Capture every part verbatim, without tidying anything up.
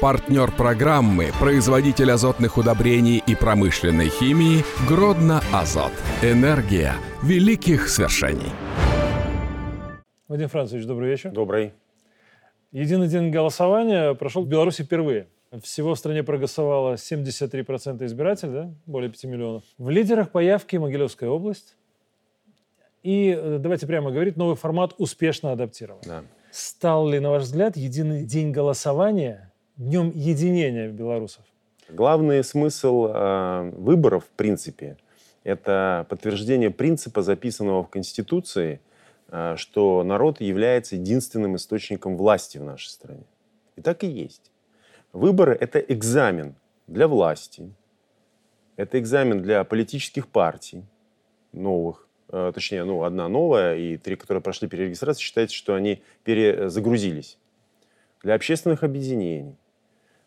Партнер программы – производитель азотных удобрений и промышленной химии «Гродно Азот». Энергия великих свершений. Владимир Францович, добрый вечер. Добрый. Единый день голосования прошел в Беларуси впервые. Всего в стране проголосовало семьдесят три процента избирателей, да? Более пяти миллионов. В лидерах по явке Могилевская область. И, давайте прямо говорить, новый формат успешно адаптирован. Да. Стал ли, на ваш взгляд, единый день голосования днем единения белорусов? Главный смысл э, выборов, в принципе, это подтверждение принципа, записанного в Конституции, э, что народ является единственным источником власти в нашей стране. И так и есть. Выборы – это экзамен для власти, это экзамен для политических партий новых, точнее, ну, одна новая и три, которые прошли перерегистрацию, считается, что они перезагрузились. Для общественных объединений,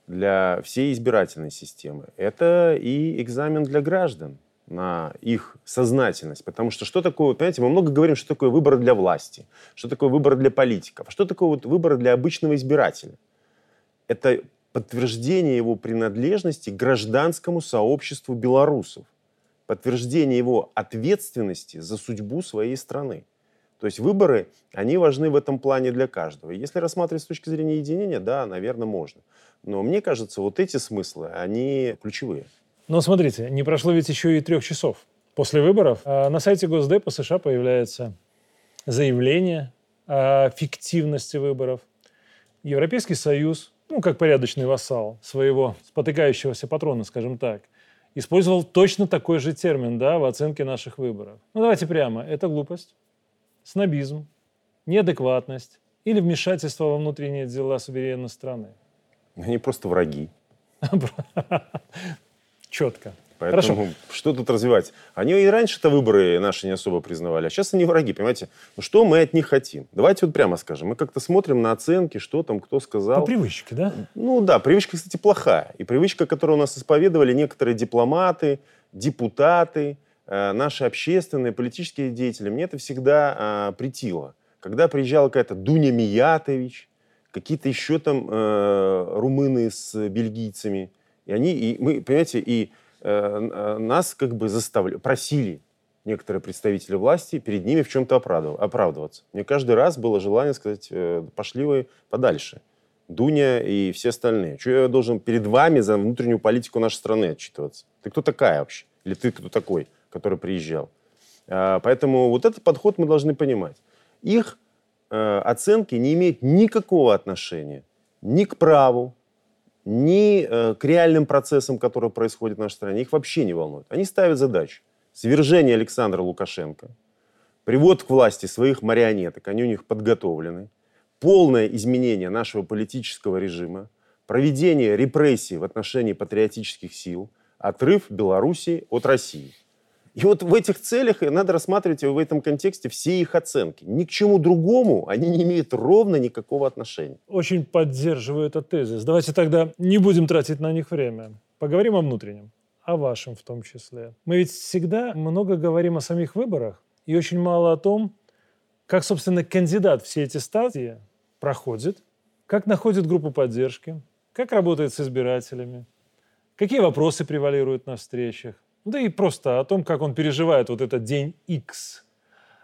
для всей избирательной системы. Это и экзамен для граждан на их сознательность. Потому что что такое, понимаете, мы много говорим, что такое выборы для власти, что такое выборы для политиков, что такое вот выборы для обычного избирателя. Это подтверждение его принадлежности к гражданскому сообществу белорусов. Подтверждение его ответственности за судьбу своей страны. То есть выборы, они важны в этом плане для каждого. Если рассматривать с точки зрения единения, да, наверное, можно. Но мне кажется, вот эти смыслы, они ключевые. Но смотрите, не прошло ведь еще и трех часов после выборов. На сайте Госдепа США появляется заявление о фиктивности выборов. Европейский Союз, ну, как порядочный вассал своего спотыкающегося патрона, скажем так, использовал точно такой же термин, да, в оценке наших выборов. Ну, давайте прямо. Это глупость, снобизм, неадекватность или вмешательство во внутренние дела суверенной страны. Они просто враги. Четко. Поэтому хорошо. Что тут развивать? Они и раньше-то выборы наши не особо признавали, а сейчас они враги, понимаете? Ну, что мы от них хотим? Давайте вот прямо скажем. Мы как-то смотрим на оценки, что там, кто сказал. По привычке, да? Ну да, привычка, кстати, плохая. И привычка, которую у нас исповедовали некоторые дипломаты, депутаты, наши общественные, политические деятели. Мне это всегда претило. Когда приезжала какая-то Дуня Миятович, какие-то еще там румыны с бельгийцами. И они, и мы, понимаете, и... нас как бы заставили, просили некоторые представители власти перед ними в чем-то оправдываться. Мне каждый раз было желание сказать, пошли вы подальше. Дуня и все остальные. Чего я должен перед вами за внутреннюю политику нашей страны отчитываться? Ты кто такая вообще? Или ты кто такой, который приезжал? Поэтому вот этот подход мы должны понимать. Их оценки не имеют никакого отношения ни к праву, ни э, к реальным процессам, которые происходят в нашей стране, их вообще не волнует. Они ставят задачу. Свержение Александра Лукашенко, привод к власти своих марионеток, они у них подготовлены, полное изменение нашего политического режима, проведение репрессий в отношении патриотических сил, отрыв Беларуси от России. И вот в этих целях надо рассматривать в этом контексте все их оценки. Ни к чему другому они не имеют ровно никакого отношения. Очень поддерживаю этот тезис. Давайте тогда не будем тратить на них время. Поговорим о внутреннем, о вашем в том числе. Мы ведь всегда много говорим о самих выборах и очень мало о том, как, собственно, кандидат все эти стадии проходит, как находит группу поддержки, как работает с избирателями, какие вопросы превалируют на встречах. Да и просто о том, как он переживает вот этот день X.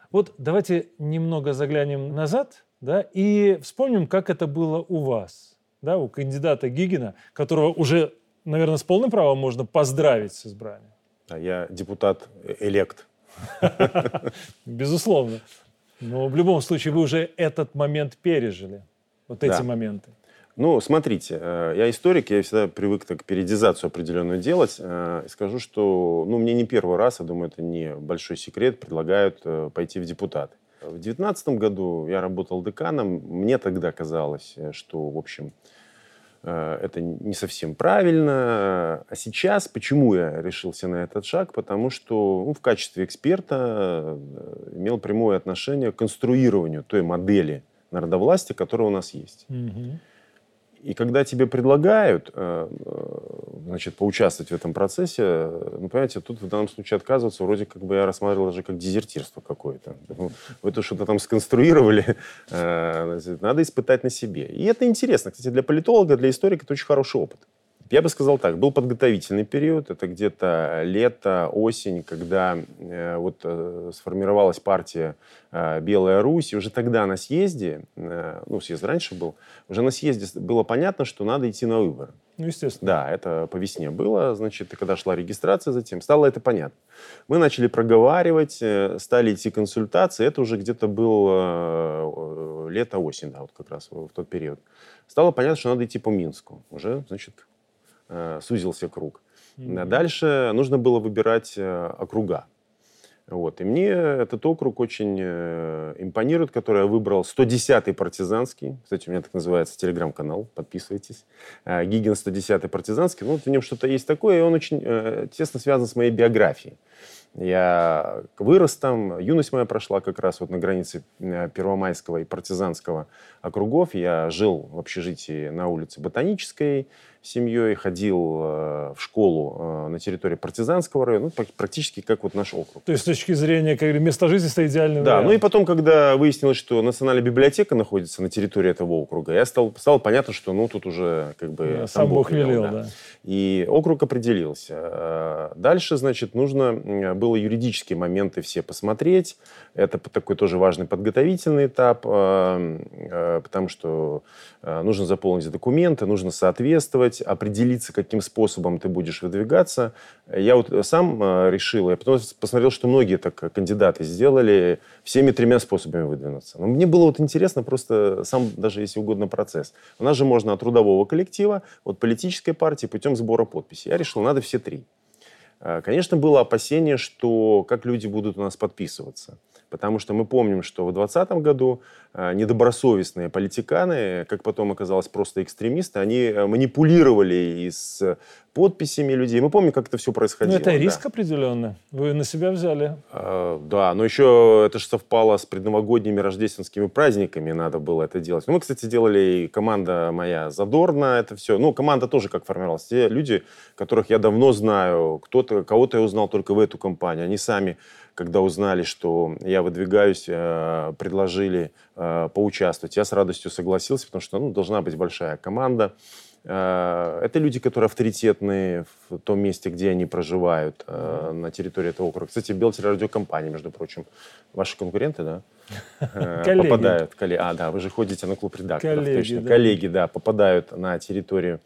Вот давайте немного заглянем назад, да, и вспомним, как это было у вас, да, у кандидата Гигина, которого уже, наверное, с полным правом можно поздравить с избранием. А я депутат-элект. Безусловно. Но в любом случае вы уже этот момент пережили, вот эти моменты. Ну, смотрите, я историк, я всегда привык так периодизацию определенную делать. И скажу, что, ну, мне не первый раз, я думаю, это не большой секрет, предлагают пойти в депутаты. В две тысячи девятнадцатом году я работал деканом. Мне тогда казалось, что, в общем, это не совсем правильно. А сейчас, почему я решился на этот шаг? Потому что, ну, в качестве эксперта имел прямое отношение к конструированию той модели народовластия, которая у нас есть. Угу. И когда тебе предлагают, значит, поучаствовать в этом процессе, ну, понимаете, тут в данном случае отказываться вроде как бы я рассматривал даже как дезертирство какое-то. Вы это что-то там сконструировали, надо испытать на себе. И это интересно. Кстати, для политолога, для историка это очень хороший опыт. Я бы сказал так, был подготовительный период, это где-то лето, осень, когда вот сформировалась партия «Белая Русь», и уже тогда на съезде, ну, съезд раньше был, уже на съезде было понятно, что надо идти на выборы. Ну, естественно. Да, это по весне было, значит, и когда шла регистрация затем, стало это понятно. Мы начали проговаривать, стали идти консультации, это уже где-то было лето-осень, да, вот как раз в тот период. Стало понятно, что надо идти по Минску, уже, значит, сузился круг. Mm-hmm. Дальше нужно было выбирать округа. Вот. И мне этот округ очень импонирует, который я выбрал. сто десятый партизанский. Кстати, у меня так называется телеграм-канал. Подписывайтесь. Гигин сто десятый партизанский. Ну, вот в нем что-то есть такое, и он очень тесно связан с моей биографией. Я вырос там, юность моя прошла как раз вот на границе Первомайского и Партизанского округов. Я жил в общежитии на улице Ботанической с семьей, ходил в школу на территории Партизанского района, ну, практически как вот наш округ. То есть с точки зрения как места жительства идеальный Да, вариант. Ну и потом, когда выяснилось, что Национальная библиотека находится на территории этого округа, я стал, стало понятно, что ну тут уже как бы да, сам, сам Бог велел. Да. Да. И округ определился. Дальше, значит, нужно было юридические моменты все посмотреть. Это такой тоже важный подготовительный этап, потому что нужно заполнить документы, нужно соответствовать, определиться, каким способом ты будешь выдвигаться. Я вот сам решил, я потом посмотрел, что многие так кандидаты сделали, всеми тремя способами выдвинуться. Но мне было вот интересно просто сам, даже если угодно, процесс. У нас же можно от трудового коллектива, от политической партии путем сбора подписей. Я решил, надо все три. Конечно, было опасение, что как люди будут у нас подписываться. Потому что мы помним, что в двадцатом году недобросовестные политиканы, как потом оказалось, просто экстремисты, они манипулировали и с подписями людей. Мы помним, как это все происходило. Но это риск да. определенный. Вы на себя взяли. А, да, но еще это же совпало с предновогодними рождественскими праздниками, надо было это делать. Ну, мы, кстати, делали, и команда моя задорно это все. Ну, команда тоже как формировалась. Те люди, которых я давно знаю, кто-то, кого-то я узнал только в эту компанию, они сами... Когда узнали, что я выдвигаюсь, предложили поучаствовать. Я с радостью согласился, потому что ну, должна быть большая команда. Это люди, которые авторитетные в том месте, где они проживают, на территории этого округа. Кстати, Белтелерадиокомпания, между прочим, ваши конкуренты, да? Коллеги. Попадают. А, да, вы же ходите на клуб редакторов. Коллеги, точно. Да. Коллеги, да, попадают на территорию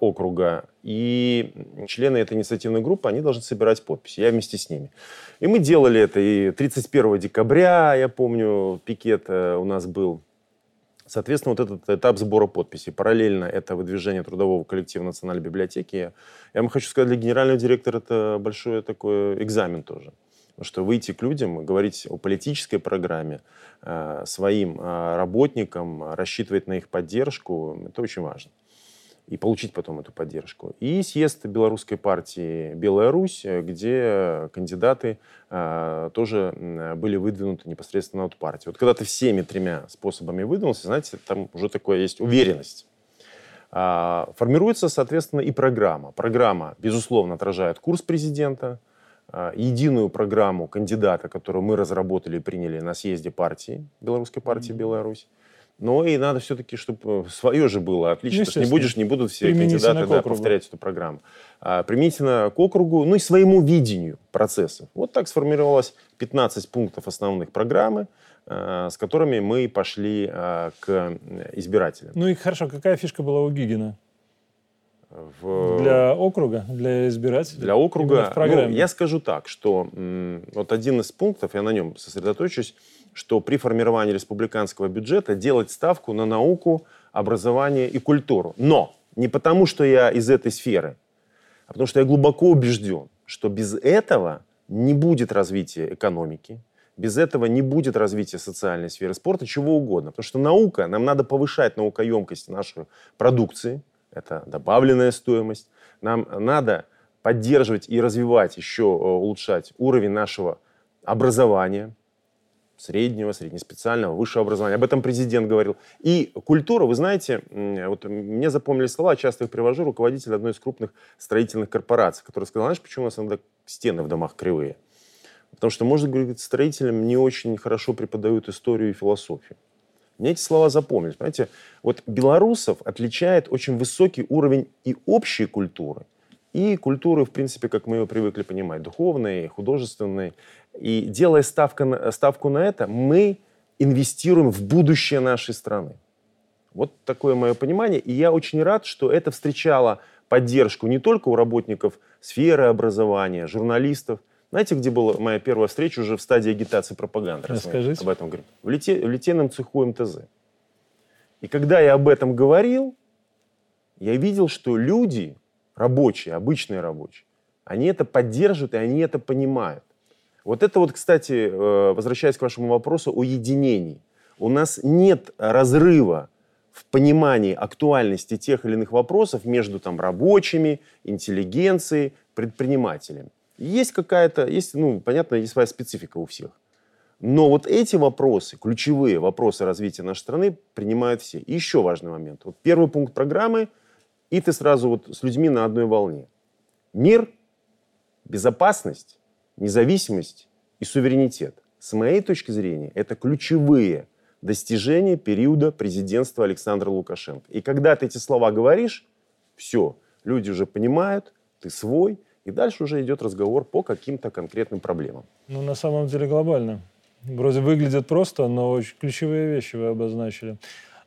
округа. И члены этой инициативной группы, они должны собирать подписи. Я вместе с ними. И мы делали это. И тридцать первого декабря, я помню, пикет у нас был. Соответственно, вот этот этап сбора подписей. Параллельно это выдвижение трудового коллектива Национальной библиотеки. Я вам хочу сказать, для генерального директора это большой такой экзамен тоже. Что выйти к людям, говорить о политической программе, своим работникам, рассчитывать на их поддержку, это очень важно. И получить потом эту поддержку. И съезд белорусской партии «Белая Русь», где кандидаты э, тоже были выдвинуты непосредственно от партии. Вот когда ты всеми тремя способами выдвинулся, знаете, там уже такое есть уверенность. А, формируется, соответственно, и программа. Программа, безусловно, отражает курс президента, а, единую программу кандидата, которую мы разработали и приняли на съезде партии, белорусской партии «Белая Русь». Но и надо все-таки, чтобы свое же было отлично. Ну, не будешь, не будут все кандидаты да, повторять эту программу. А, применительно к округу, ну и своему видению процессов. Вот так сформировалось пятнадцать пунктов основных программы, а, с которыми мы пошли а, к избирателям. Ну и хорошо, какая фишка была у Гигина? В... Для округа, для избирателей? Для округа, ну, я скажу так, что м- вот один из пунктов, я на нем сосредоточусь, что при формировании республиканского бюджета делать ставку на науку, образование и культуру. Но не потому, что я из этой сферы, а потому что я глубоко убежден, что без этого не будет развития экономики, без этого не будет развития социальной сферы, спорта, чего угодно. Потому что наука, нам надо повышать наукоемкость нашей продукции, это добавленная стоимость, нам надо поддерживать и развивать, еще улучшать уровень нашего образования, среднего, среднеспециального, высшего образования. Об этом президент говорил. И культура, вы знаете, вот мне запомнили слова, часто их привожу, руководитель одной из крупных строительных корпораций, который сказал, знаешь, почему у нас иногда стены в домах кривые? Потому что, может, говорит, строителям не очень хорошо преподают историю и философию. Мне эти слова запомнились. Понимаете, вот белорусов отличает очень высокий уровень и общей культуры, и культуры, в принципе, как мы ее привыкли понимать, духовной, художественной. И делая ставку, ставку на это, мы инвестируем в будущее нашей страны. Вот такое мое понимание. И я очень рад, что это встречало поддержку не только у работников сферы образования, журналистов. Знаете, где была моя первая встреча уже в стадии агитации пропаганды? Расскажите. Об этом говорим. В, лите, в литейном цеху эм тэ зэ. И когда я об этом говорил, я видел, что люди... Рабочие, обычные рабочие. Они это поддерживают, и они это понимают. Вот это вот, кстати, возвращаясь к вашему вопросу о единении. У нас нет разрыва в понимании актуальности тех или иных вопросов между там, рабочими, интеллигенцией, предпринимателями. Есть какая-то, есть, ну, понятно, есть своя специфика у всех. Но вот эти вопросы, ключевые вопросы развития нашей страны, принимают все. И еще важный момент. Вот первый пункт программы. И ты сразу вот с людьми на одной волне. Мир, безопасность, независимость и суверенитет. С моей точки зрения, это ключевые достижения периода президентства Александра Лукашенко. И когда ты эти слова говоришь, все, люди уже понимают, ты свой, и дальше уже идет разговор по каким-то конкретным проблемам. Ну, на самом деле глобально. Вроде выглядит просто, но очень ключевые вещи вы обозначили.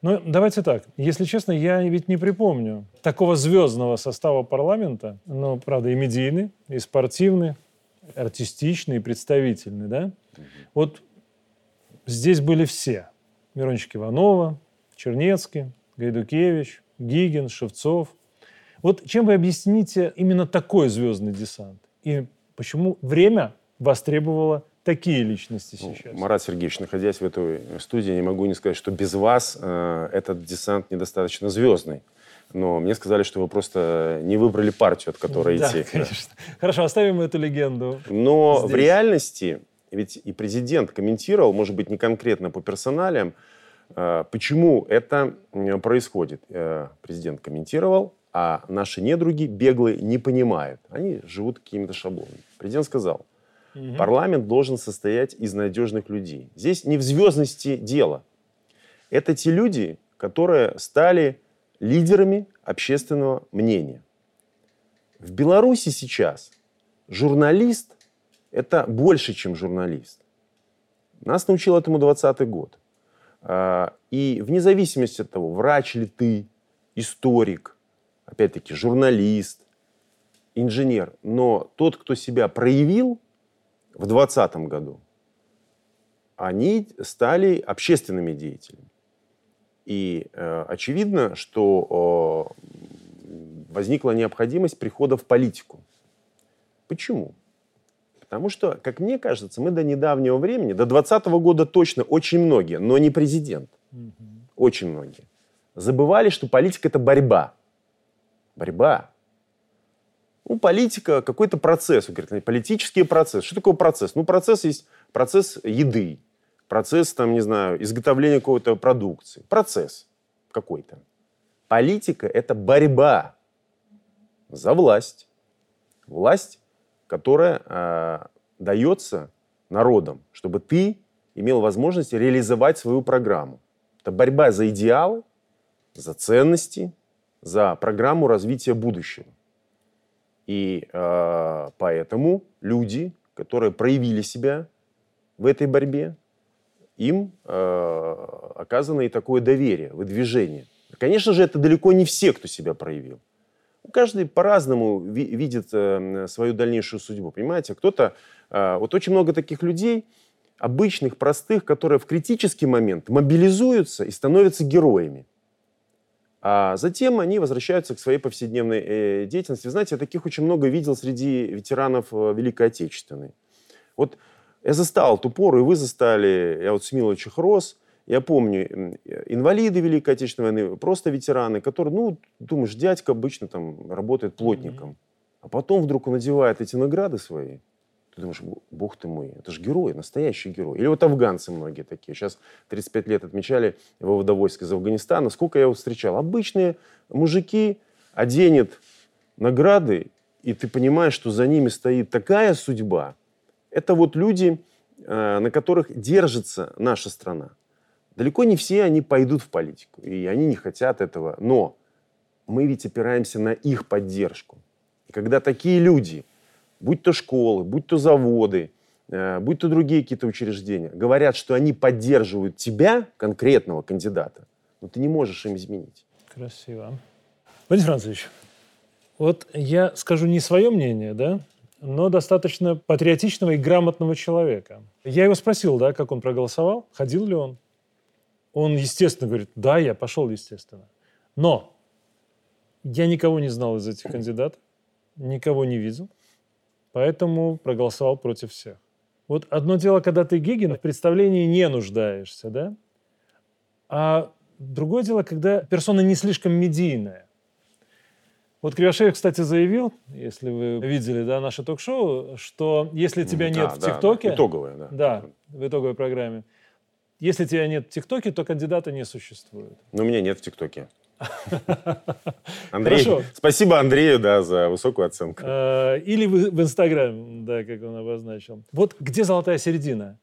Ну, давайте так. Если честно, я ведь не припомню такого звездного состава парламента, но, правда, и медийный, и спортивный, и артистичный, и представительный, да? Вот здесь были все. Мирончик Иванова, Чернецкий, Гайдукевич, Гигин, Шевцов. Вот чем вы объясните именно такой звездный десант? И почему время востребовало такие личности сейчас? Ну, Марат Сергеевич, находясь в этой студии, не могу не сказать, что без вас э, этот десант недостаточно звездный. Но мне сказали, что вы просто не выбрали партию, от которой да, идти. Конечно. Да. Хорошо, оставим эту легенду. Но здесь. В реальности, ведь и президент комментировал, может быть, не конкретно по персоналиям, э, почему это происходит. Э, президент комментировал, а наши недруги беглые не понимают. Они живут какими-то шаблонами. Президент сказал, Угу. парламент должен состоять из надежных людей. Здесь не в звездности дело. Это те люди, которые стали лидерами общественного мнения. В Беларуси сейчас журналист – это больше, чем журналист. Нас научил этому двадцатый год. И вне зависимости от того, врач ли ты, историк, опять-таки журналист, инженер, но тот, кто себя проявил, в двадцатом году они стали общественными деятелями. И э, очевидно, что э, возникла необходимость прихода в политику. Почему? Потому что, как мне кажется, мы до недавнего времени, до двадцатого года точно, очень многие, но не президент, mm-hmm. очень многие, забывали, что политика – это борьба. Борьба. Ну, политика, какой-то процесс, говорит, политический процесс. Что такое процесс? Ну, процесс есть процесс еды, процесс, там, не знаю, изготовления какой-то продукции. Процесс какой-то. Политика – это борьба за власть. Власть, которая э, дается народам, чтобы ты имел возможность реализовать свою программу. Это борьба за идеалы, за ценности, за программу развития будущего. И э, поэтому люди, которые проявили себя в этой борьбе, им э, оказано и такое доверие, выдвижение. Конечно же, это далеко не все, кто себя проявил. Каждый по-разному ви- видит э, свою дальнейшую судьбу, понимаете? Кто-то, э, вот очень много таких людей, обычных, простых, которые в критический момент мобилизуются и становятся героями. А затем они возвращаются к своей повседневной деятельности. Вы знаете, я таких очень много видел среди ветеранов Великой Отечественной. Вот я застал ту пору, и вы застали, я вот с Миловичем рос, я помню, инвалиды Великой Отечественной войны, просто ветераны, которые, ну, думаешь, дядька обычно там работает плотником, mm-hmm. а потом вдруг он надевает эти награды свои. Ты думаешь, бог ты мой, это же герой, настоящий герой. Или вот афганцы многие такие. Сейчас тридцать пять лет отмечали вывода войск из Афганистана. Сколько я его встречал? Обычные мужики оденет награды, и ты понимаешь, что за ними стоит такая судьба. Это вот люди, на которых держится наша страна. Далеко не все они пойдут в политику, и они не хотят этого. Но мы ведь опираемся на их поддержку. И когда такие люди, будь то школы, будь то заводы, будь то другие какие-то учреждения, говорят, что они поддерживают тебя, конкретного кандидата, но ты не можешь им изменить. Красиво. Владимир Францович, вот я скажу не свое мнение, да, но достаточно патриотичного и грамотного человека. Я его спросил, да, как он проголосовал, ходил ли он. Он, естественно, говорит, да, я пошел, естественно. Но я никого не знал из этих кандидатов, никого не видел. Поэтому проголосовал против всех. Вот одно дело, когда ты Гигин, в представлении не нуждаешься, да? А другое дело, когда персона не слишком медийная. Вот Кривошеев, кстати, заявил, если вы видели, да, наше ток-шоу, что если тебя нет да, в ТикТоке... Да, итоговое, да. Да, в итоговой программе. Если тебя нет в ТикТоке, то кандидата не существует. Но меня нет в ТикТоке. Андрей, спасибо Андрею, да, за высокую оценку. Или в Инстаграме, да, как он обозначил. Вот где золотая середина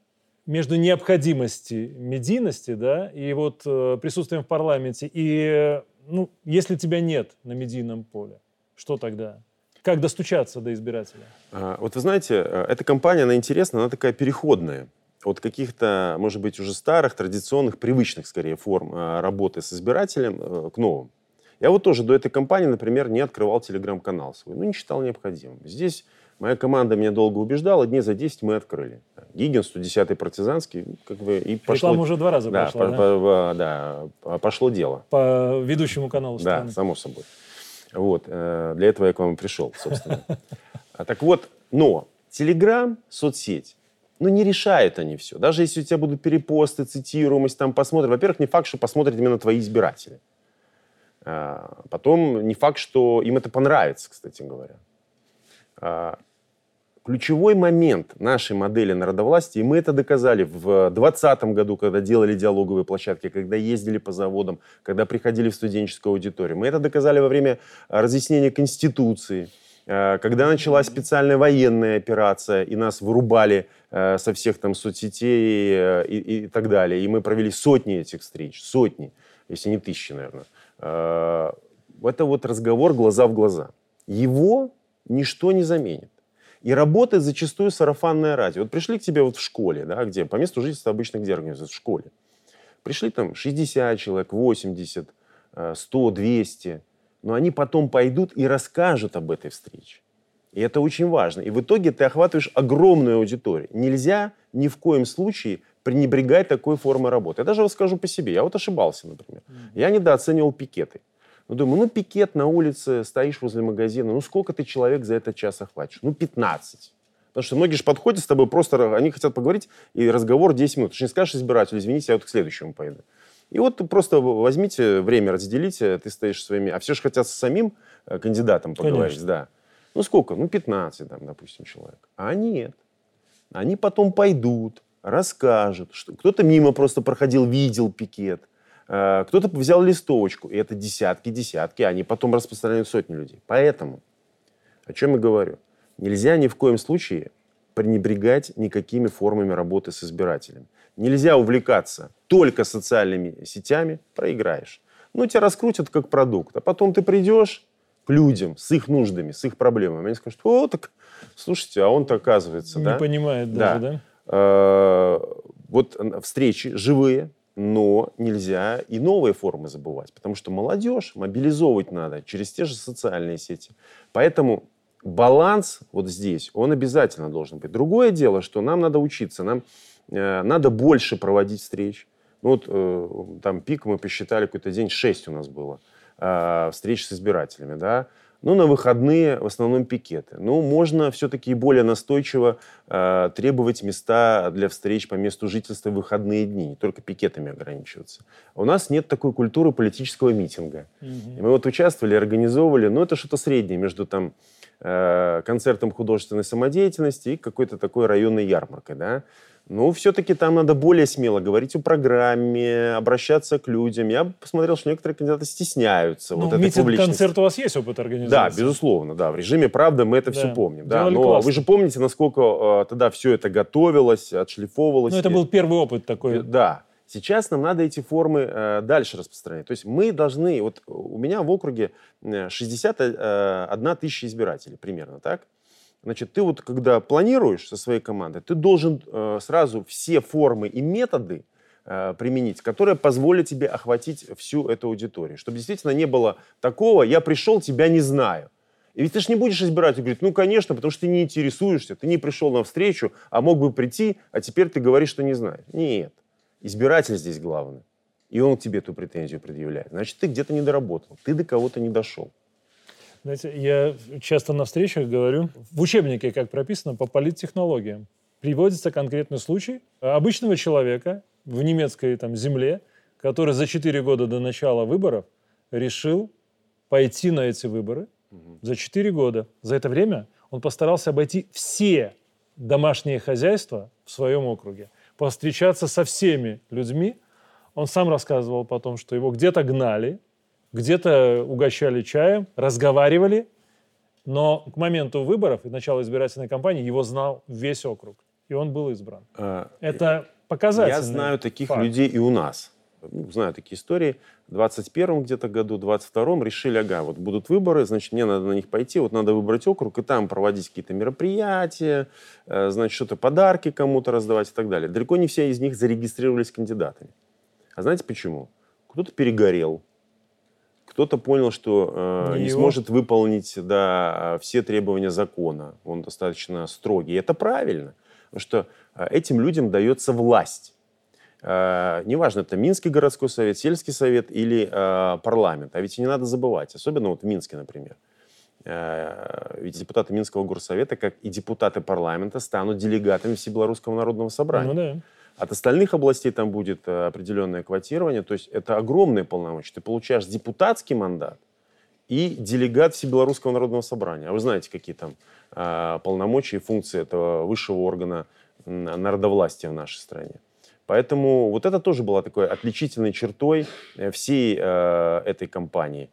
между необходимостью медийности, да, и вот присутствием в парламенте, и, ну, если тебя нет на медийном поле, что тогда? Как достучаться до избирателя? Вот вы знаете, эта кампания, она интересна, она такая переходная. От каких-то, может быть, уже старых, традиционных, привычных, скорее, форм работы с избирателем к новым. Я вот тоже до этой кампании, например, не открывал телеграм-канал свой. Ну, не считал необходимым. Здесь моя команда меня долго убеждала. Дней за десять мы открыли. Гигин, сто десятый партизанский. Как бы, и пошло... Реклама уже два раза да, пошла, по, да? По, по, да, пошло дело. По ведущему каналу страны. Да, само собой. Вот. Для этого я к вам и пришел, собственно. Так вот, но телеграм, соцсеть, ну, не решают они все. Даже если у тебя будут перепосты, цитируемость, там посмотрят. Во-первых, не факт, что посмотрят именно твои избиратели. А потом не факт, что им это понравится, кстати говоря. А ключевой момент нашей модели народовластия, и мы это доказали в двадцатом году, когда делали диалоговые площадки, когда ездили по заводам, когда приходили в студенческую аудиторию. Мы это доказали во время разъяснения Конституции. Когда началась специальная военная операция, и нас вырубали э, со всех там соцсетей и, и, и так далее, и мы провели сотни этих встреч, сотни, если не тысячи, наверное. Э, это вот разговор глаза в глаза. Его ничто не заменит. И работает зачастую сарафанное радио. Вот пришли к тебе вот в школе, да, где по месту жительства обычно где организуют? В школе. Пришли там шестьдесят человек, восемьдесят, сто, двести... но они потом пойдут и расскажут об этой встрече. И это очень важно. И в итоге ты охватываешь огромную аудиторию. Нельзя ни в коем случае пренебрегать такой формой работы. Я даже расскажу по себе. Я вот ошибался, например. Mm-hmm. Я недооценивал пикеты. Ну, думаю, ну, пикет на улице, стоишь возле магазина, ну, сколько ты человек за этот час охватишь? Ну, пятнадцать. Потому что многие же подходят с тобой, просто они хотят поговорить, и разговор десять минут. Ты же не скажешь избирателю, извините, я вот к следующему поеду. И вот просто возьмите время, разделите, ты стоишь своими... А все же хотят с самим кандидатом поговорить, конечно. Да. Ну сколько? Ну пятнадцать, там, допустим, человек. А нет. Они потом пойдут, расскажут. Что... Кто-то мимо просто проходил, видел пикет. Кто-то взял листовочку. И это десятки, десятки. Они потом распространяют сотни людей. Поэтому, о чем я говорю, нельзя ни в коем случае пренебрегать никакими формами работы с избирателями. Нельзя увлекаться только социальными сетями, проиграешь. Ну, тебя раскрутят как продукт, а потом ты придешь к людям с их нуждами, с их проблемами. Они скажут, о, так, слушайте, а он-то оказывается... Не да? понимает даже, да? да? Э-э- вот встречи живые, но нельзя и новые формы забывать, потому что молодежь мобилизовывать надо через те же социальные сети. Поэтому... Баланс вот здесь, он обязательно должен быть. Другое дело, что нам надо учиться, нам э, надо больше проводить встреч. Ну, вот э, там пик мы посчитали, какой-то день шесть у нас было э, встреч с избирателями, да. Ну, на выходные в основном пикеты. Ну, можно все-таки более настойчиво э, требовать места для встреч по месту жительства в выходные дни, не только пикетами ограничиваться. У нас нет такой культуры политического митинга. Mm-hmm. И мы вот участвовали, организовывали, ну, это что-то среднее между там концертом художественной самодеятельности и какой-то такой районной ярмаркой, да. Ну, все-таки там надо более смело говорить о программе, обращаться к людям. Я посмотрел, что некоторые кандидаты стесняются. Ну, вот митинг-концерт у вас есть опыт организации? Да, безусловно, да. В режиме «Правда» мы это да. все помним. Да. Но классно. Вы же помните, насколько э, тогда все это готовилось, отшлифовывалось. Ну, это и... был первый опыт такой. Да. Сейчас нам надо эти формы э, дальше распространять. То есть мы должны... Вот у меня в округе шестьдесят одна тысяча избирателей примерно, так? Значит, ты вот когда планируешь со своей командой, ты должен э, сразу все формы и методы э, применить, которые позволят тебе охватить всю эту аудиторию. Чтобы действительно не было такого «я пришел, тебя не знаю». И ведь ты же не будешь избирать и говорить, ну, конечно, потому что ты не интересуешься, ты не пришел на встречу, а мог бы прийти, а теперь ты говоришь, что не знаешь. Нет. Избиратель здесь главный. И он к тебе эту претензию предъявляет. Значит, ты где-то не доработал, ты до кого-то не дошел. Знаете, я часто на встречах говорю, в учебнике, как прописано, по политтехнологиям, приводится конкретный случай обычного человека в немецкой там, земле, который за четыре года до начала выборов решил пойти на эти выборы. Угу. За четыре года. За это время он постарался обойти все домашние хозяйства в своем округе, повстречаться со всеми людьми. Он сам рассказывал потом, что его где-то гнали, где-то угощали чаем, разговаривали, но к моменту выборов и начала избирательной кампании его знал весь округ, и он был избран. А, это показатель. Я знаю таких факт. людей и у нас. Знаю такие истории. В двадцать первом где-то году, в двадцать втором решили, ага, вот будут выборы, значит, мне надо на них пойти, вот надо выбрать округ и там проводить какие-то мероприятия, значит, что-то подарки кому-то раздавать и так далее. Далеко не все из них зарегистрировались кандидатами. А знаете почему? Кто-то перегорел. Кто-то понял, что э, не, не сможет выполнить да, все требования закона. Он достаточно строгий. И это правильно, потому что этим людям дается власть. Э, неважно, это Минский городской совет, сельский совет или э, парламент. А ведь не надо забывать, особенно вот в Минске, например. Э, ведь депутаты Минского горсовета, как и депутаты парламента, станут делегатами Всебелорусского народного собрания. Ну, да. От остальных областей там будет определенное квотирование. То есть это огромные полномочия. Ты получаешь депутатский мандат и делегат Всебелорусского народного собрания. А вы знаете, какие там э, полномочия и функции этого высшего органа э, народовластия в нашей стране. Поэтому вот это тоже была такой отличительной чертой всей э, этой кампании.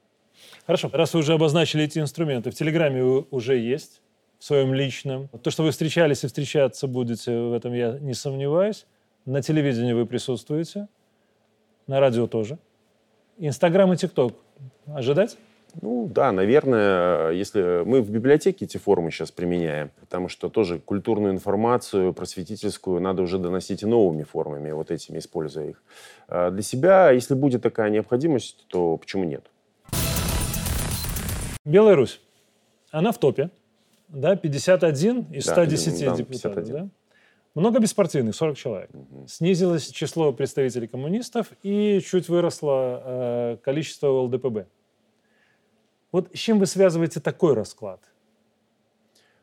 Хорошо. Раз вы уже обозначили эти инструменты, в Телеграме вы уже есть, в своем личном. То, что вы встречались и встречаться будете, в этом я не сомневаюсь. На телевидении вы присутствуете, на радио тоже. Инстаграм и ТикТок ожидать? Ну да, наверное, если мы в библиотеке эти формы сейчас применяем, потому что тоже культурную информацию, просветительскую, надо уже доносить и новыми формами, вот этими, используя их. Для себя, если будет такая необходимость, то почему нет? Белая Русь, она в топе, да, пятьдесят один из ста десяти да, депутатов, да? Много беспартийных, сорок человек. Угу. Снизилось число представителей коммунистов и чуть выросло э, количество ЛДПБ. Вот с чем вы связываете такой расклад?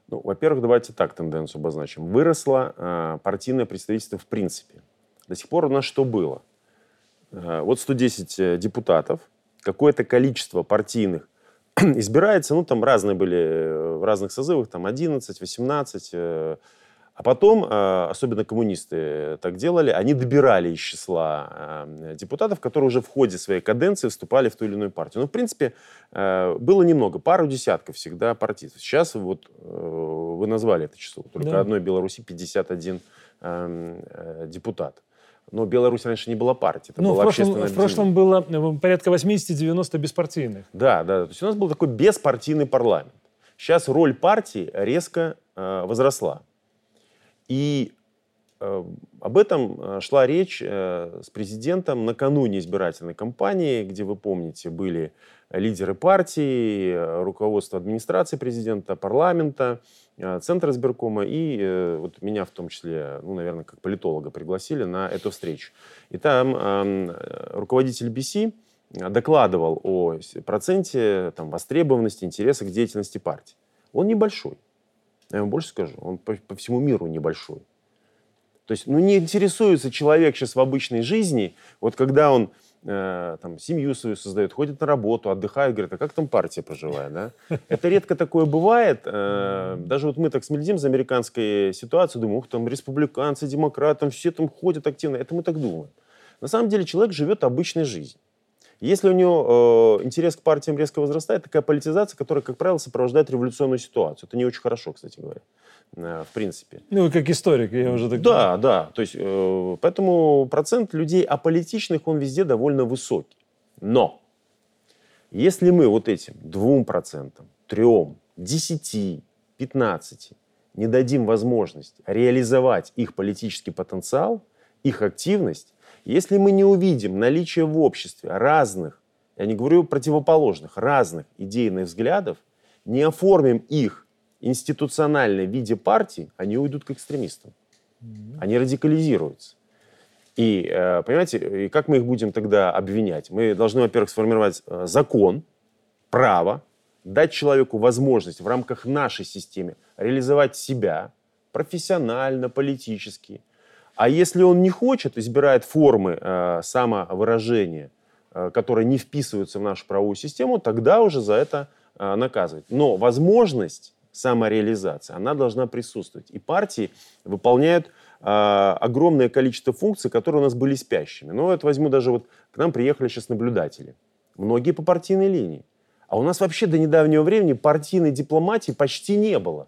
Ну, во-первых, давайте так тенденцию обозначим. Выросло э, партийное представительство в принципе. До сих пор у нас что было? Э, вот сто десять депутатов, какое-то количество партийных избирается, ну там разные были в разных созывах, там одиннадцать, восемнадцать... Э, А потом, особенно коммунисты так делали, они добирали из числа депутатов, которые уже в ходе своей каденции вступали в ту или иную партию. Ну, в принципе, было немного, пару десятков всегда партий. Сейчас вот вы назвали это число, только да. одной Беларуси пятьдесят один депутат. Но Беларусь раньше не была партией, это ну, была в прошлом, общественная объединение. В прошлом было порядка восемьдесят-девяносто беспартийных. Да, да, то есть у нас был такой беспартийный парламент. Сейчас роль партии резко возросла. И э, об этом шла речь э, с президентом накануне избирательной кампании, где, вы помните, были лидеры партии, руководство администрации президента, парламента, э, Центра избиркома. И э, вот меня в том числе, ну, наверное, как политолога пригласили на эту встречу. И там э, руководитель би би си докладывал о проценте там, востребованности, интереса к деятельности партии. Он небольшой. Я вам больше скажу, он по, по всему миру небольшой. То есть, ну, не интересуется человек сейчас в обычной жизни, вот когда он э, там, семью свою создают, ходят на работу, отдыхают, говорят, а как там партия проживает, да? Это редко такое бывает. Э, даже вот мы так смельдим за американской ситуацией, думаем, ух, там республиканцы, демократы, там все там ходят активно. Это мы так думаем. На самом деле человек живет обычной жизнью. Если у него э, интерес к партиям резко возрастает, такая политизация, которая, как правило, сопровождает революционную ситуацию. Это не очень хорошо, кстати говоря, э, в принципе. Ну, и как историк, я уже так... Да, да. То есть, э, поэтому процент людей аполитичных, он везде довольно высокий. Но если мы вот этим двум процентам, трем, десяти, пятнадцати не дадим возможность реализовать их политический потенциал, их активность, если мы не увидим наличие в обществе разных, я не говорю противоположных, разных идейных взглядов, не оформим их институционально в виде партии, они уйдут к экстремистам. Они радикализируются. И, понимаете, и как мы их будем тогда обвинять? Мы должны, во-первых, сформировать закон, право, дать человеку возможность в рамках нашей системы реализовать себя профессионально, политически. А если он не хочет, избирает формы э, самовыражения, э, которые не вписываются в нашу правовую систему, тогда уже за это э, наказывать. Но возможность самореализации, она должна присутствовать. И партии выполняют э, огромное количество функций, которые у нас были спящими. Ну, вот возьму даже вот, к нам приехали сейчас наблюдатели. Многие по партийной линии. А у нас вообще до недавнего времени партийной дипломатии почти не было.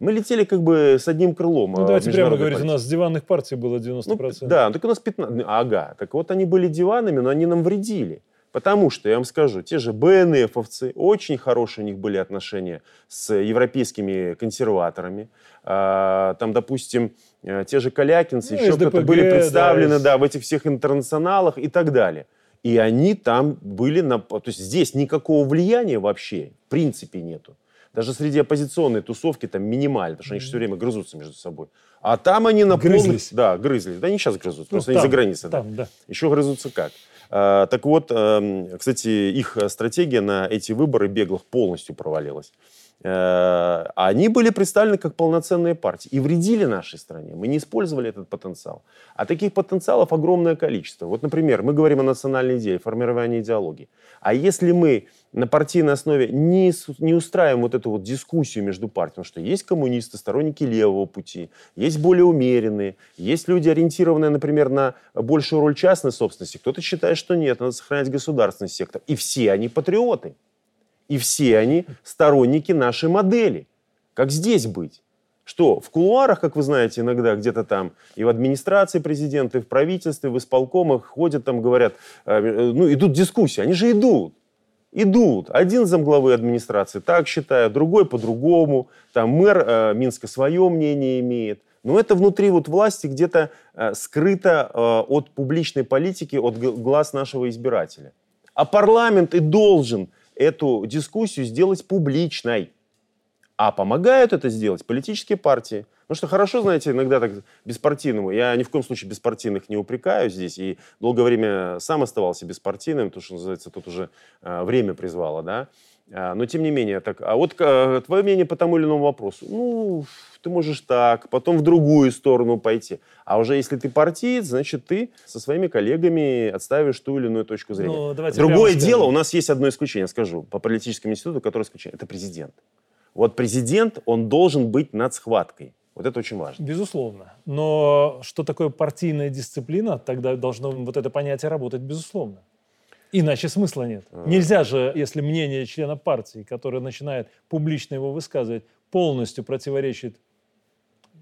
Мы летели как бы с одним крылом. Ну, давайте прямо говорить, партии. У нас диванных партий было девяносто процентов. Ну, да, так у нас пятнадцать процентов. Ага, так вот они были диванами, но они нам вредили. Потому что, я вам скажу, те же БНФовцы, очень хорошие у них были отношения с европейскими консерваторами. А, там, допустим, те же калякинцы, ну, еще кто-то были представлены, да, да, в этих всех интернационалах и так далее. И они там были... На... То есть здесь никакого влияния вообще в принципе нету. Даже среди оппозиционной тусовки там минимально, потому что они же все время грызутся между собой. А там они на грызлись. Полный... Да, грызлись. Да, они сейчас грызутся, ну, просто там, они за границей. Там, да. Да. Еще грызутся как? А, так вот, а, кстати, их стратегия на эти выборы беглых полностью провалилась. А, они были представлены как полноценные партии и вредили нашей стране. Мы не использовали этот потенциал. А таких потенциалов огромное количество. Вот, например, мы говорим о национальной идее, формировании идеологии. А если мы на партийной основе не, не устраиваем вот эту вот дискуссию между партиями, потому что есть коммунисты, сторонники левого пути, есть более умеренные, есть люди, ориентированные, например, на большую роль частной собственности. Кто-то считает, что нет, надо сохранять государственный сектор. И все они патриоты. И все они сторонники нашей модели. Как здесь быть? Что в кулуарах, как вы знаете, иногда где-то там и в администрации президента, и в правительстве, в исполкомах ходят там, говорят, ну, идут дискуссии. Они же идут. Идут. Один замглавы администрации так считает, другой по-другому. Там мэр э, Минска свое мнение имеет. Но это внутри вот власти где-то э, скрыто э, от публичной политики, от глаз нашего избирателя. А парламент и должен эту дискуссию сделать публичной. А помогают это сделать политические партии. Потому что хорошо, знаете, иногда так беспартийному. Я ни в коем случае беспартийных не упрекаю здесь. И долгое время сам оставался беспартийным, то, что называется, тут уже э, время призвало, да. А, но тем не менее, так, а вот э, твое мнение по тому или иному вопросу. Ну, ты можешь так, потом в другую сторону пойти. А уже если ты партиец, значит, ты со своими коллегами отстаиваешь ту или иную точку зрения. Ну, другое дело, у нас есть одно исключение, скажу, по политическому институту, которое исключение. Это президент. Вот президент, он должен быть над схваткой. Вот это очень важно. Безусловно. Но что такое партийная дисциплина, тогда должно вот это понятие работать, безусловно. Иначе смысла нет. А-а-а. Нельзя же, если мнение члена партии, который начинает публично его высказывать, полностью противоречит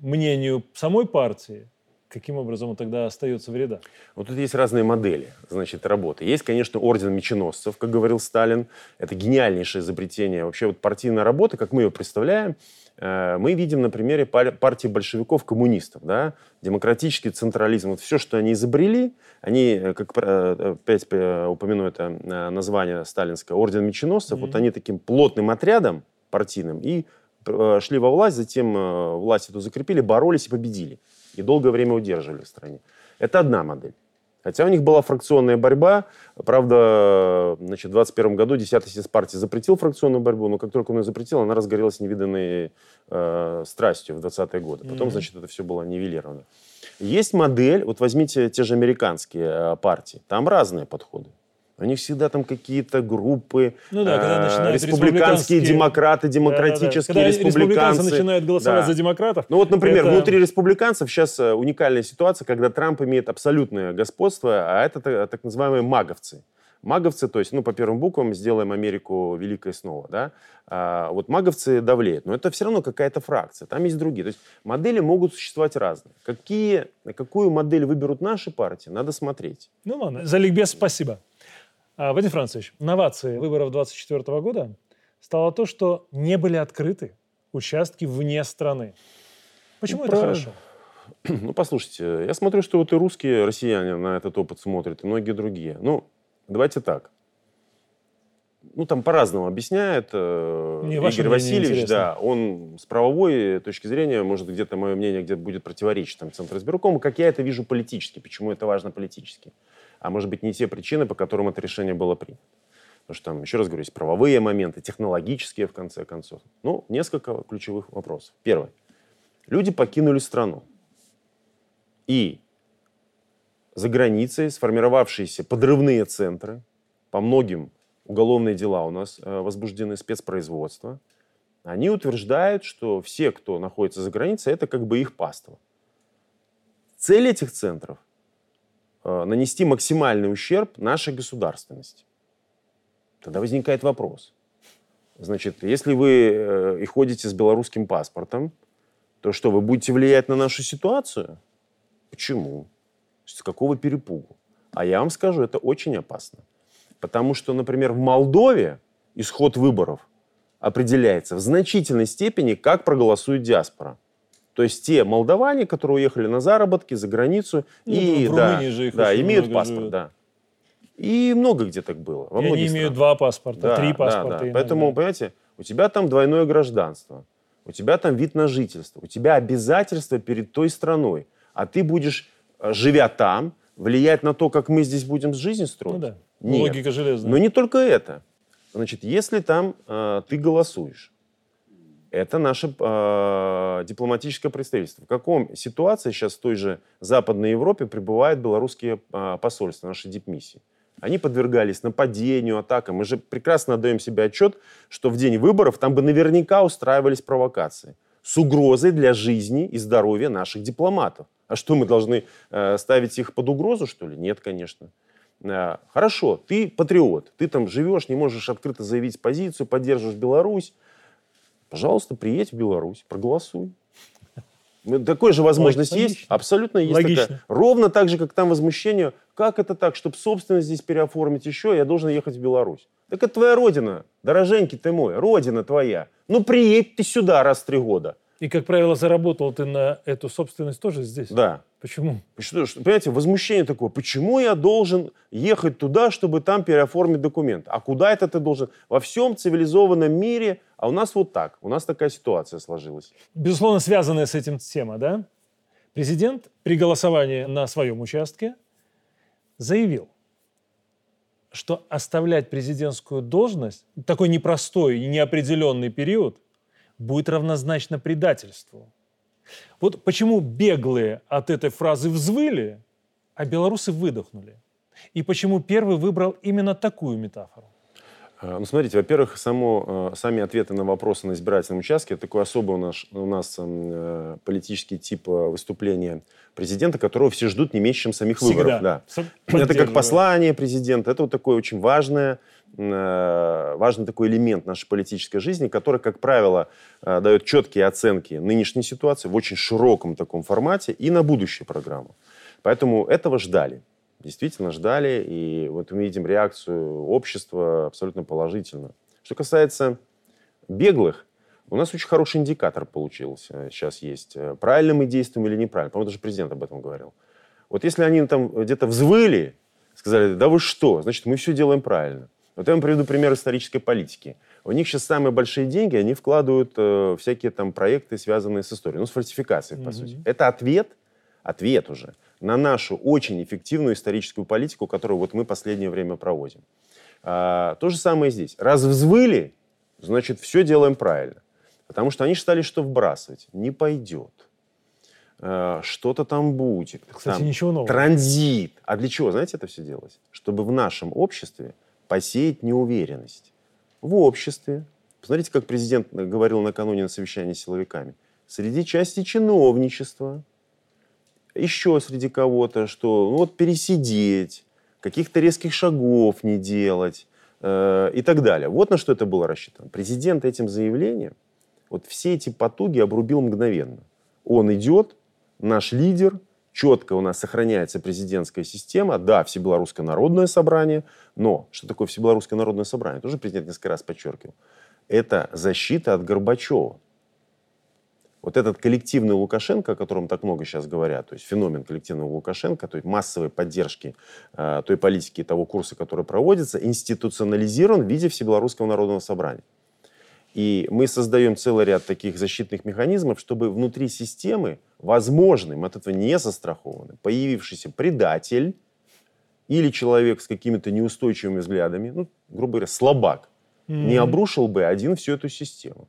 мнению самой партии, каким образом он тогда остается в рядах? Вот тут есть разные модели, значит, работы. Есть, конечно, орден меченосцев, как говорил Сталин. Это гениальнейшее изобретение. Вообще вот партийная работа, как мы ее представляем, мы видим на примере партии большевиков-коммунистов. Да? Демократический централизм. Вот все, что они изобрели, они, как опять упомяну это название сталинское, орден меченосцев, mm-hmm. вот они таким плотным отрядом партийным и шли во власть, затем власть эту закрепили, боролись и победили. И долгое время удерживали в стране. Это одна модель. Хотя у них была фракционная борьба. Правда, значит, в двадцать первом году десятый съезд партии запретил фракционную борьбу, но как только он ее запретил, она разгорелась невиданной э, страстью в двадцатые годы. Потом, mm-hmm. значит, это все было нивелировано. Есть модель, вот возьмите те же американские партии, там разные подходы. У них всегда там какие-то группы, ну да, когда начинают республиканские, республиканские демократы, демократические, да, да, да. Когда республиканцы начинают голосовать, да, за демократов. Ну вот, например, это... внутри республиканцев сейчас уникальная ситуация, когда Трамп имеет абсолютное господство, а это так называемые маговцы. Маговцы, то есть, ну, по первым буквам сделаем Америку великой снова, да, а вот маговцы давлеют, но это все равно какая-то фракция, там есть другие, то есть модели могут существовать разные. Какие, какую модель выберут наши партии, надо смотреть. Ну ладно, за ликбез спасибо. Владимир Францович, новацией выборов двадцать четвёртого года стало то, что не были открыты участки вне страны. Почему ну, это про... хорошо? Ну, послушайте, я смотрю, что вот и русские, россияне на этот опыт смотрят, и многие другие. Ну, давайте так. Ну, там по-разному объясняет мне Игорь Васильевич. Да, он с правовой точки зрения, может, где-то мое мнение где-то будет противоречить там Центризбиркому, как я это вижу политически, почему это важно политически. А может быть, не те причины, по которым это решение было принято. Потому что там, еще раз говорю, есть правовые моменты, технологические, в конце концов. Ну, несколько ключевых вопросов. Первое. Люди покинули страну. И за границей сформировавшиеся подрывные центры, по многим уголовные дела у нас возбуждены, спецпроизводства, они утверждают, что все, кто находится за границей, это как бы их паство. Цель этих центров нанести максимальный ущерб нашей государственности. Тогда возникает вопрос. Значит, если вы и ходите с белорусским паспортом, то что, вы будете влиять на нашу ситуацию? Почему? С какого перепугу? А я вам скажу, это очень опасно. Потому что, например, в Молдове исход выборов определяется в значительной степени, как проголосует диаспора. То есть те молдаване, которые уехали на заработки за границу, ну, и в да, же их да, имеют паспорт. Да. И много где так было. Во многих они странах. Имеют два паспорта, да, три паспорта. Да, да. Поэтому, понимаете, у тебя там двойное гражданство, у тебя там вид на жительство, у тебя обязательства перед той страной. А ты будешь, живя там, влиять на то, как мы здесь будем жизнь строить? Ну да. Нет. Логика железная. Но не только это. Значит, если там э, ты голосуешь, это наше э, дипломатическое представительство. В каком ситуации сейчас в той же Западной Европе пребывают белорусские э, посольства, наши дипмиссии? Они подвергались нападению, атакам. Мы же прекрасно отдаем себе отчет, что в день выборов там бы наверняка устраивались провокации с угрозой для жизни и здоровья наших дипломатов. А что, мы должны э, ставить их под угрозу, что ли? Нет, конечно. Э, хорошо, ты патриот, ты там живешь, не можешь открыто заявить позицию, поддерживаешь Беларусь. Пожалуйста, приедь в Беларусь, проголосуй. Такой же возможность логично. Есть. Абсолютно есть. Логично. Такая. Ровно так же, как там возмущение. Как это так, чтобы собственность здесь переоформить еще, я должен ехать в Беларусь? Так это твоя родина, дороженький ты мой, родина твоя. Ну, приедь ты сюда раз в три года. И, как правило, заработал ты на эту собственность тоже здесь? Да. Почему? Что, что, понимаете, возмущение такое. Почему я должен ехать туда, чтобы там переоформить документ? А куда это ты должен? Во всем цивилизованном мире. А у нас вот так. У нас такая ситуация сложилась. Безусловно, связанная с этим тема, да? Президент при голосовании на своем участке заявил, что оставлять президентскую должность, такой непростой и неопределенный период, будет равнозначно предательству. Вот почему беглые от этой фразы взвыли, а белорусы выдохнули? И почему первый выбрал именно такую метафору? Ну, смотрите, во-первых, само, сами ответы на вопросы на избирательном участке, это такой особый у нас, у нас политический тип выступления президента, которого все ждут не меньше, чем самих всегда выборов. Да. Это как послание президента, это вот такое очень важное, важный такой элемент нашей политической жизни, который, как правило, дает четкие оценки нынешней ситуации в очень широком таком формате и на будущую программу. Поэтому этого ждали. Действительно ждали, и вот мы видим реакцию общества абсолютно положительно. Что касается беглых, у нас очень хороший индикатор получился, сейчас есть. Правильно мы действуем или неправильно? По-моему, даже президент об этом говорил. Вот если они там где-то взвыли, сказали, да вы что, значит, мы все делаем правильно. Вот я вам приведу пример исторической политики. У них сейчас самые большие деньги, они вкладывают э, всякие там проекты, связанные с историей, ну, с фальсификацией, mm-hmm. по сути. Это ответ, ответ уже на нашу очень эффективную историческую политику, которую вот мы последнее время проводим. А, то же самое здесь. Раз взвыли, значит, все делаем правильно. Потому что они считали, что вбрасывать не пойдет. что-то там бутик, кстати, там, ничего нового. Транзит. А для чего, знаете, это все делалось? Чтобы в нашем обществе посеять неуверенность. В обществе. Посмотрите, как президент говорил накануне на совещании с силовиками. Среди части чиновничества, еще среди кого-то, что ну, вот пересидеть, каких-то резких шагов не делать э, и так далее. Вот на что это было рассчитано. Президент этим заявлением вот все эти потуги обрубил мгновенно. Он идет, наш лидер, четко у нас сохраняется президентская система, да, Всебелорусское народное собрание, но что такое Всебелорусское народное собрание? Тоже президент несколько раз подчеркивал. Это защита от Горбачева. Вот этот коллективный Лукашенко, о котором так много сейчас говорят, то есть феномен коллективного Лукашенко, то есть массовой поддержки э, той политики и того курса, который проводится, институционализирован в виде Всебелорусского народного собрания. И мы создаем целый ряд таких защитных механизмов, чтобы внутри системы возможным, от этого не застрахованы, появившийся предатель или человек с какими-то неустойчивыми взглядами, ну, грубо говоря, слабак, mm-hmm. не обрушил бы один всю эту систему.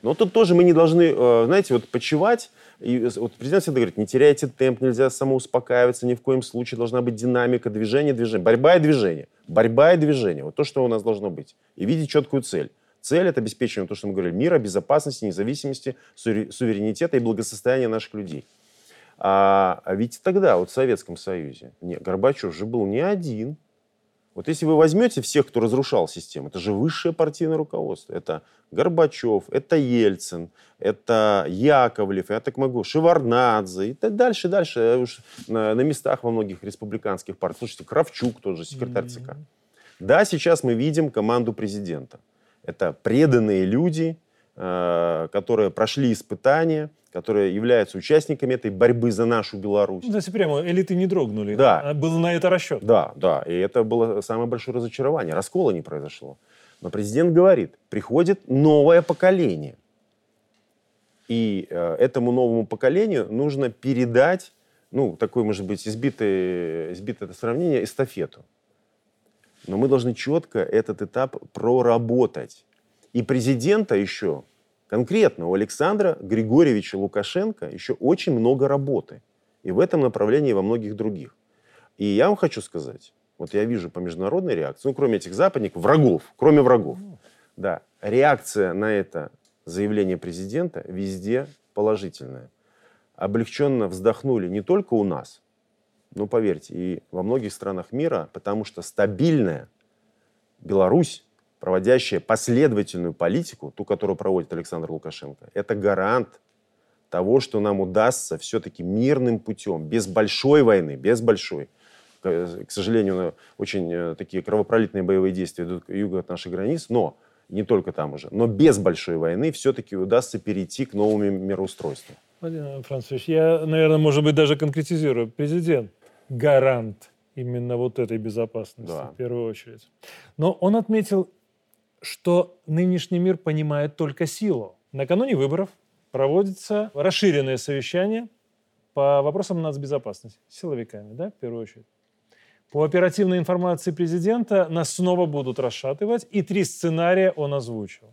Но тут тоже мы не должны, знаете, вот почивать. И вот президент всегда говорит, не теряйте темп, нельзя самоуспокаиваться, ни в коем случае должна быть динамика, движение, движение. Борьба и движение. Борьба и движение. Вот то, что у нас должно быть. И видеть четкую цель. Цель – это обеспечение, то, что мы говорили, мира, безопасности, независимости, суверенитета и благосостояния наших людей. А ведь тогда, вот в Советском Союзе, нет, Горбачев же был не один. Вот если вы возьмете всех, кто разрушал систему, это же высшее партийное руководство. Это Горбачев, это Ельцин, это Яковлев, я так могу, Шеварднадзе и так дальше, дальше. Уж на, на местах во многих республиканских партиях. Слушайте, Кравчук тоже, секретарь ЦК. Mm-hmm. Да, сейчас мы видим команду президента. Это преданные люди, э, которые прошли испытания, которые являются участниками этой борьбы за нашу Беларусь. Ну, если прямо элиты не дрогнули. Да. Был на это расчет. Да, да. И это было самое большое разочарование. Раскола не произошло. Но президент говорит, приходит новое поколение. И э, этому новому поколению нужно передать, ну, такое, может быть, избитое, избитое это сравнение, эстафету. Но мы должны четко этот этап проработать. И президента еще... Конкретно у Александра Григорьевича Лукашенко еще очень много работы. И в этом направлении, и во многих других. И я вам хочу сказать, вот я вижу по международной реакции, ну, кроме этих западников, врагов, кроме врагов, да, реакция на это заявление президента везде положительная. Облегченно вздохнули не только у нас, но, поверьте, и во многих странах мира, потому что стабильная Беларусь, проводящая последовательную политику, ту, которую проводит Александр Лукашенко, это гарант того, что нам удастся все-таки мирным путем, без большой войны, без большой. К сожалению, очень такие кровопролитные боевые действия идут к югу от наших границ, но не только там уже, но без большой войны все-таки удастся перейти к новому мироустройству. Владимир Францович, я, наверное, может быть, даже конкретизирую. Президент – гарант именно вот этой безопасности, да, в первую очередь. Но он отметил, что нынешний мир понимает только силу. Накануне выборов проводится расширенное совещание по вопросам нацбезопасности с силовиками, да, в первую очередь. По оперативной информации президента нас снова будут расшатывать, и три сценария он озвучил.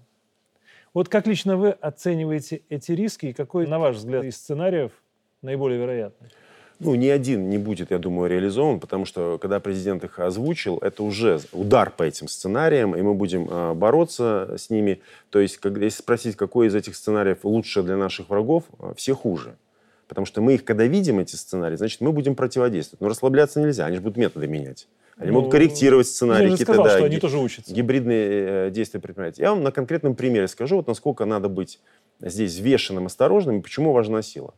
Вот как лично вы оцениваете эти риски, и какой, на ваш взгляд, из сценариев наиболее вероятный? Ну, ни один не будет, я думаю, реализован, потому что, когда президент их озвучил, это уже удар по этим сценариям, и мы будем э, бороться с ними. То есть, когда, если спросить, какой из этих сценариев лучше для наших врагов, все хуже. Потому что мы их, когда видим, эти сценарии, значит, мы будем противодействовать. Но расслабляться нельзя, они же будут методы менять. Они ну, могут корректировать сценарии. Я же сказал, да, что они ги- тоже учатся. Гибридные э, действия предпринимать. Я вам на конкретном примере скажу, вот насколько надо быть здесь взвешенным, осторожным, и почему важна сила.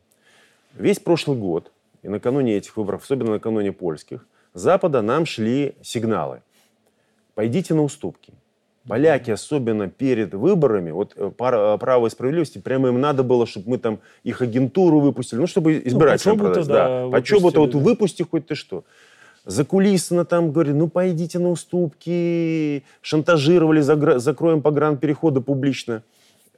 Весь прошлый год, и накануне этих выборов, особенно накануне польских, с Запада нам шли сигналы. Пойдите на уступки. Поляки, особенно перед выборами, вот «Право и справедливость», прямо им надо было, чтобы мы там их агентуру выпустили, ну, чтобы избирателям ну, продать. Да, да. Почему-то вот выпусти хоть ты что. Закулисно там говорили, ну, пойдите на уступки. Шантажировали, загра- закроем погранпереходы публично.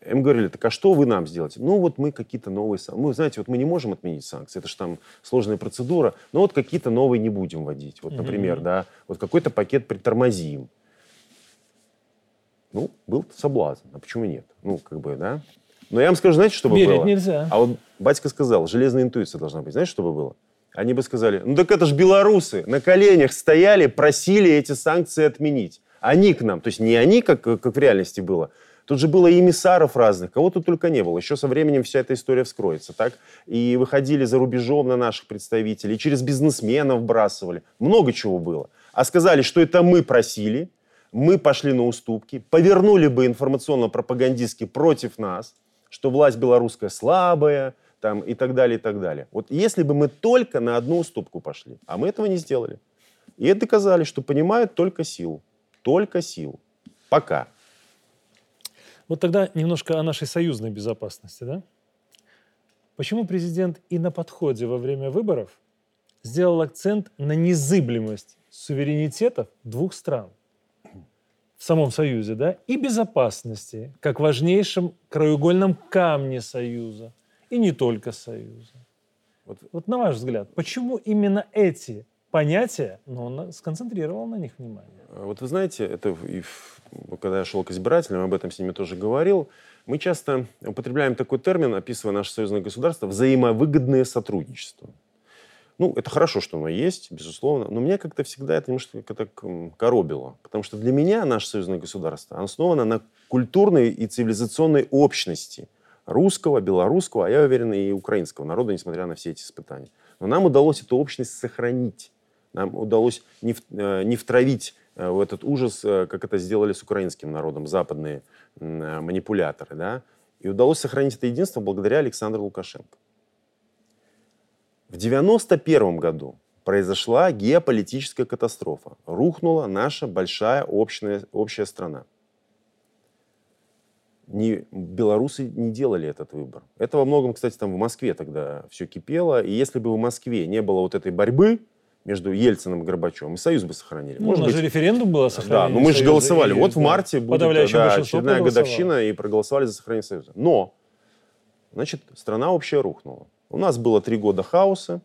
Им говорили, так а что вы нам сделаете? Ну, вот мы какие-то новые санкции. Ну, знаете, вот мы не можем отменить санкции, это же там сложная процедура, но вот какие-то новые не будем вводить. Вот, например, mm-hmm. да, вот какой-то пакет притормозим. Ну, был соблазн, а почему нет? Ну, как бы, да. Но я вам скажу, знаете, что бы было? Верить нельзя. А вот батька сказал, железная интуиция должна быть. Знаете, что бы было? Они бы сказали, ну так это же белорусы на коленях стояли, просили эти санкции отменить. Они к нам. То есть не они, как, как в реальности было. Тут же было и эмиссаров разных, кого тут только не было. Еще со временем вся эта история вскроется, так? И выходили за рубежом на наших представителей, через бизнесменов бросали. Много чего было. А сказали, что это мы просили, мы пошли на уступки, повернули бы информационно-пропагандистски против нас, что власть белорусская слабая, там, и так далее, и так далее. Вот если бы мы только на одну уступку пошли, а мы этого не сделали. И это доказали, что понимают только силу. Только силу. Пока. Вот тогда немножко о нашей союзной безопасности, да? Почему президент и на подходе во время выборов сделал акцент на незыблемость суверенитетов двух стран в самом Союзе, да, и безопасности как важнейшем краеугольном камне Союза, и не только Союза? Вот, вот на ваш взгляд, почему именно эти понятия, но он сконцентрировал на них внимание? Вот вы знаете, это и в, когда я шел к избирателям, об этом с ними тоже говорил, мы часто употребляем такой термин, описывая наше союзное государство, взаимовыгодное сотрудничество. Ну, это хорошо, что оно есть, безусловно, но меня как-то всегда это немножко так коробило, потому что для меня наше союзное государство основано на культурной и цивилизационной общности русского, белорусского, а я уверен, и украинского народа, несмотря на все эти испытания. Но нам удалось эту общность сохранить. Нам удалось не, не втравить в этот ужас, как это сделали с украинским народом западные манипуляторы, да? И удалось сохранить это единство благодаря Александру Лукашенко. В девяносто первом году произошла геополитическая катастрофа. Рухнула наша большая общная, общая страна. Не, белорусы не делали этот выбор. Это во многом, кстати, там в Москве тогда все кипело. И если бы в Москве не было вот этой борьбы между Ельциным и Горбачевым, и Союз бы сохранили. Ну, может у нас быть... же референдум было сохранено. Да, но мы Союза же голосовали. И... Вот в марте будет да, очередная годовщина, и проголосовали за сохранение Союза. Но, значит, страна общая рухнула. У нас было три года хаоса,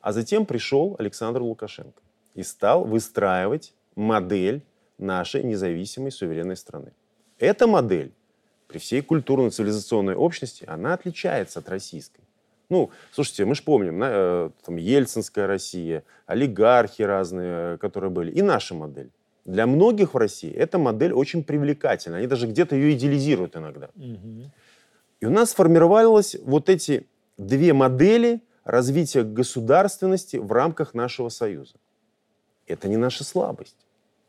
а затем пришел Александр Лукашенко и стал выстраивать модель нашей независимой суверенной страны. Эта модель при всей культурно-цивилизационной общности, она отличается от российской. Ну, слушайте, мы же помним, там, Ельцинская Россия, олигархи разные, которые были, и наша модель. Для многих в России эта модель очень привлекательна, они даже где-то ее идеализируют иногда. Угу. И у нас сформировались вот эти две модели развития государственности в рамках нашего Союза. Это не наша слабость,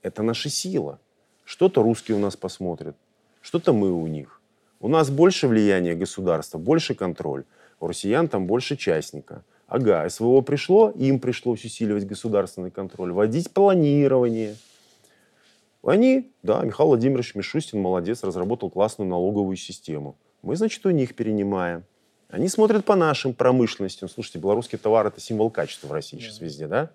это наша сила. Что-то русские у нас посмотрят, что-то мы у них. У нас больше влияния государства, больше контроль. У россиян там больше частника. Ага, СВО пришло, им пришлось усиливать государственный контроль, вводить планирование. Они, да, Михаил Владимирович Мишустин, молодец, разработал классную налоговую систему. Мы, значит, у них перенимаем. Они смотрят по нашим промышленностям. Слушайте, белорусский товар – это символ качества в России сейчас везде, да?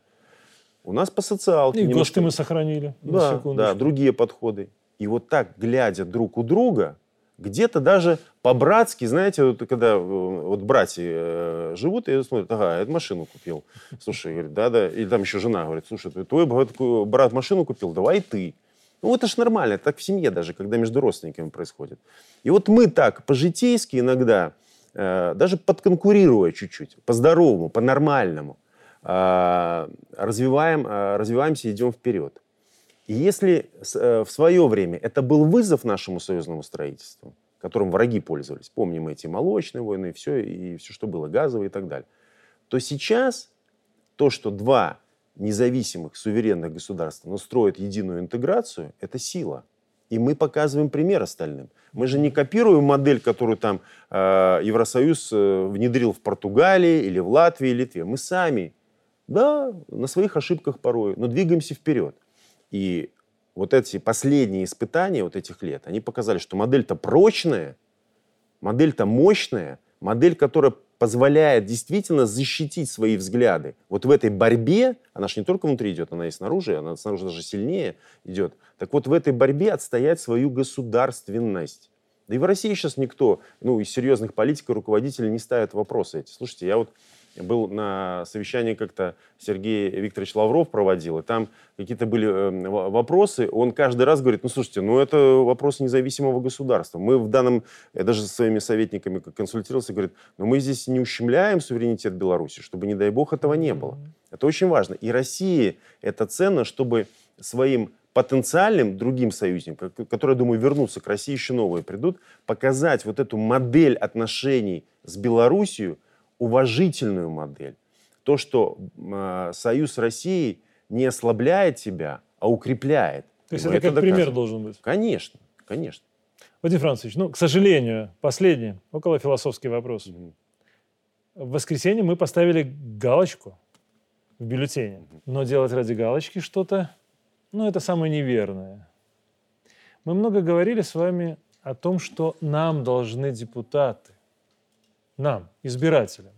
У нас по социалке. И ГОСТы мы сохранили. Да, да, другие подходы. И вот так, глядя друг у друга, где-то даже по-братски, знаете, вот, когда вот братья э, живут, и смотрят, ага, я эту машину купил. Слушай, говорит, да-да. Или там еще жена говорит, слушай, твой брат машину купил, давай и ты. Ну, это ж нормально, это так в семье даже, когда между родственниками происходит. И вот мы так по-житейски иногда, э, даже подконкурируя чуть-чуть, по-здоровому, по-нормальному, э, развиваем, э, развиваемся и идем вперед. И если в свое время это был вызов нашему союзному строительству, которым враги пользовались, помним эти молочные войны, и все, и все, что было, газовые и так далее, то сейчас то, что два независимых, суверенных государства, но строят единую интеграцию, это сила. И мы показываем пример остальным. Мы же не копируем модель, которую там э, Евросоюз э, внедрил в Португалии, или в Латвии, или Литве. Мы сами, да, на своих ошибках порой, но двигаемся вперед. И вот эти последние испытания вот этих лет, они показали, что модель-то прочная, модель-то мощная, модель, которая позволяет действительно защитить свои взгляды. Вот в этой борьбе, она же не только внутри идет, она и снаружи, она снаружи даже сильнее идет. Так вот в этой борьбе отстоять свою государственность. Да и в России сейчас никто, ну, из серьезных политиков, руководителей не ставит вопросы эти. Слушайте, я вот был на совещании как-то Сергей Викторович Лавров проводил, и там какие-то были вопросы, он каждый раз говорит, ну, слушайте, ну, это вопрос независимого государства. Мы в данном, я даже со своими советниками консультировался, говорит, ну, мы здесь не ущемляем суверенитет Беларуси, чтобы, не дай бог, этого не было. Это очень важно. И России это ценно, чтобы своим потенциальным другим союзникам, которые, думаю, вернутся к России, еще новые придут, показать вот эту модель отношений с Беларусью, уважительную модель. То, что э, союз с Россией не ослабляет тебя, а укрепляет. То есть это, это как доказано. Пример должен быть? Конечно, конечно. Владимир Францович, ну, к сожалению, последний, около философский вопрос. Mm-hmm. В воскресенье мы поставили галочку в бюллетене, mm-hmm. но делать ради галочки что-то... Ну, это самое неверное. Мы много говорили с вами о том, что нам должны депутаты, нам, избирателям.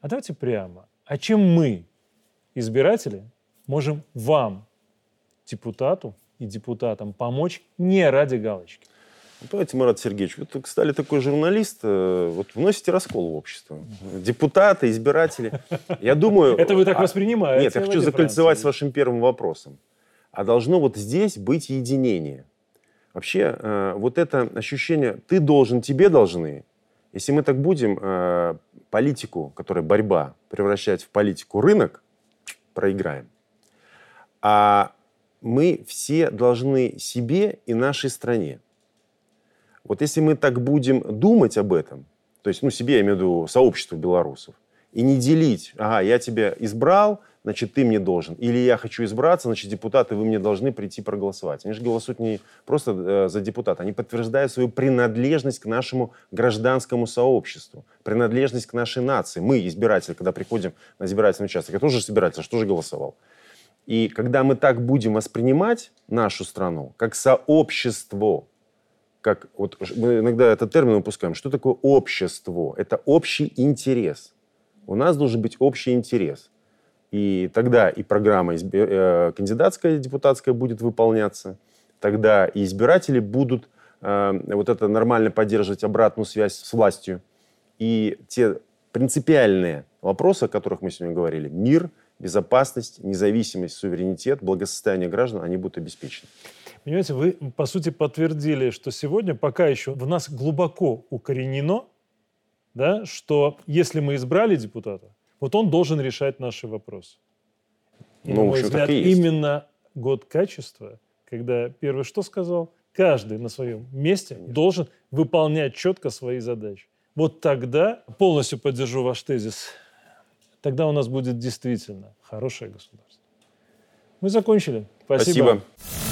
А давайте прямо. А чем мы, избиратели, можем вам, депутату и депутатам, помочь не ради галочки? Давайте, Марат Сергеевич, вы так стали такой журналист, вот вносите раскол в общество. Депутаты, избиратели. Я думаю... Это вы так воспринимаете. Нет, я хочу закольцевать с вашим первым вопросом. А должно вот здесь быть единение. Вообще, вот это ощущение «ты должен, тебе должны». Если мы так будем политику, которая борьба, превращать в политику рынок, проиграем. А мы все должны себе и нашей стране. Вот если мы так будем думать об этом, то есть, ну, себе, я имею в виду сообщество белорусов, и не делить, ага, я тебя избрал, значит, ты мне должен, или я хочу избраться, значит, депутаты, вы мне должны прийти проголосовать. Они же голосуют не просто за депутата, они подтверждают свою принадлежность к нашему гражданскому сообществу, принадлежность к нашей нации. Мы, избиратели, когда приходим на избирательный участок, я тоже избиратель, что же голосовал. И когда мы так будем воспринимать нашу страну как сообщество, как, вот, мы иногда этот термин выпускаем, что такое общество? Это общий интерес. У нас должен быть общий интерес. И тогда и программа э, кандидатская, депутатская будет выполняться, тогда и избиратели будут э, вот это нормально поддерживать обратную связь с властью. И те принципиальные вопросы, о которых мы сегодня говорили, мир, безопасность, независимость, суверенитет, благосостояние граждан, они будут обеспечены. Понимаете, вы, по сути, подтвердили, что сегодня пока еще в нас глубоко укоренено, да, что если мы избрали депутата, вот он должен решать наши вопросы. И, ну, на мой взгляд, именно год качества, когда первый что сказал, каждый на своем месте Конечно. Должен выполнять четко свои задачи. Вот тогда, полностью поддержу ваш тезис, тогда у нас будет действительно хорошее государство. Мы закончили. Спасибо. Спасибо.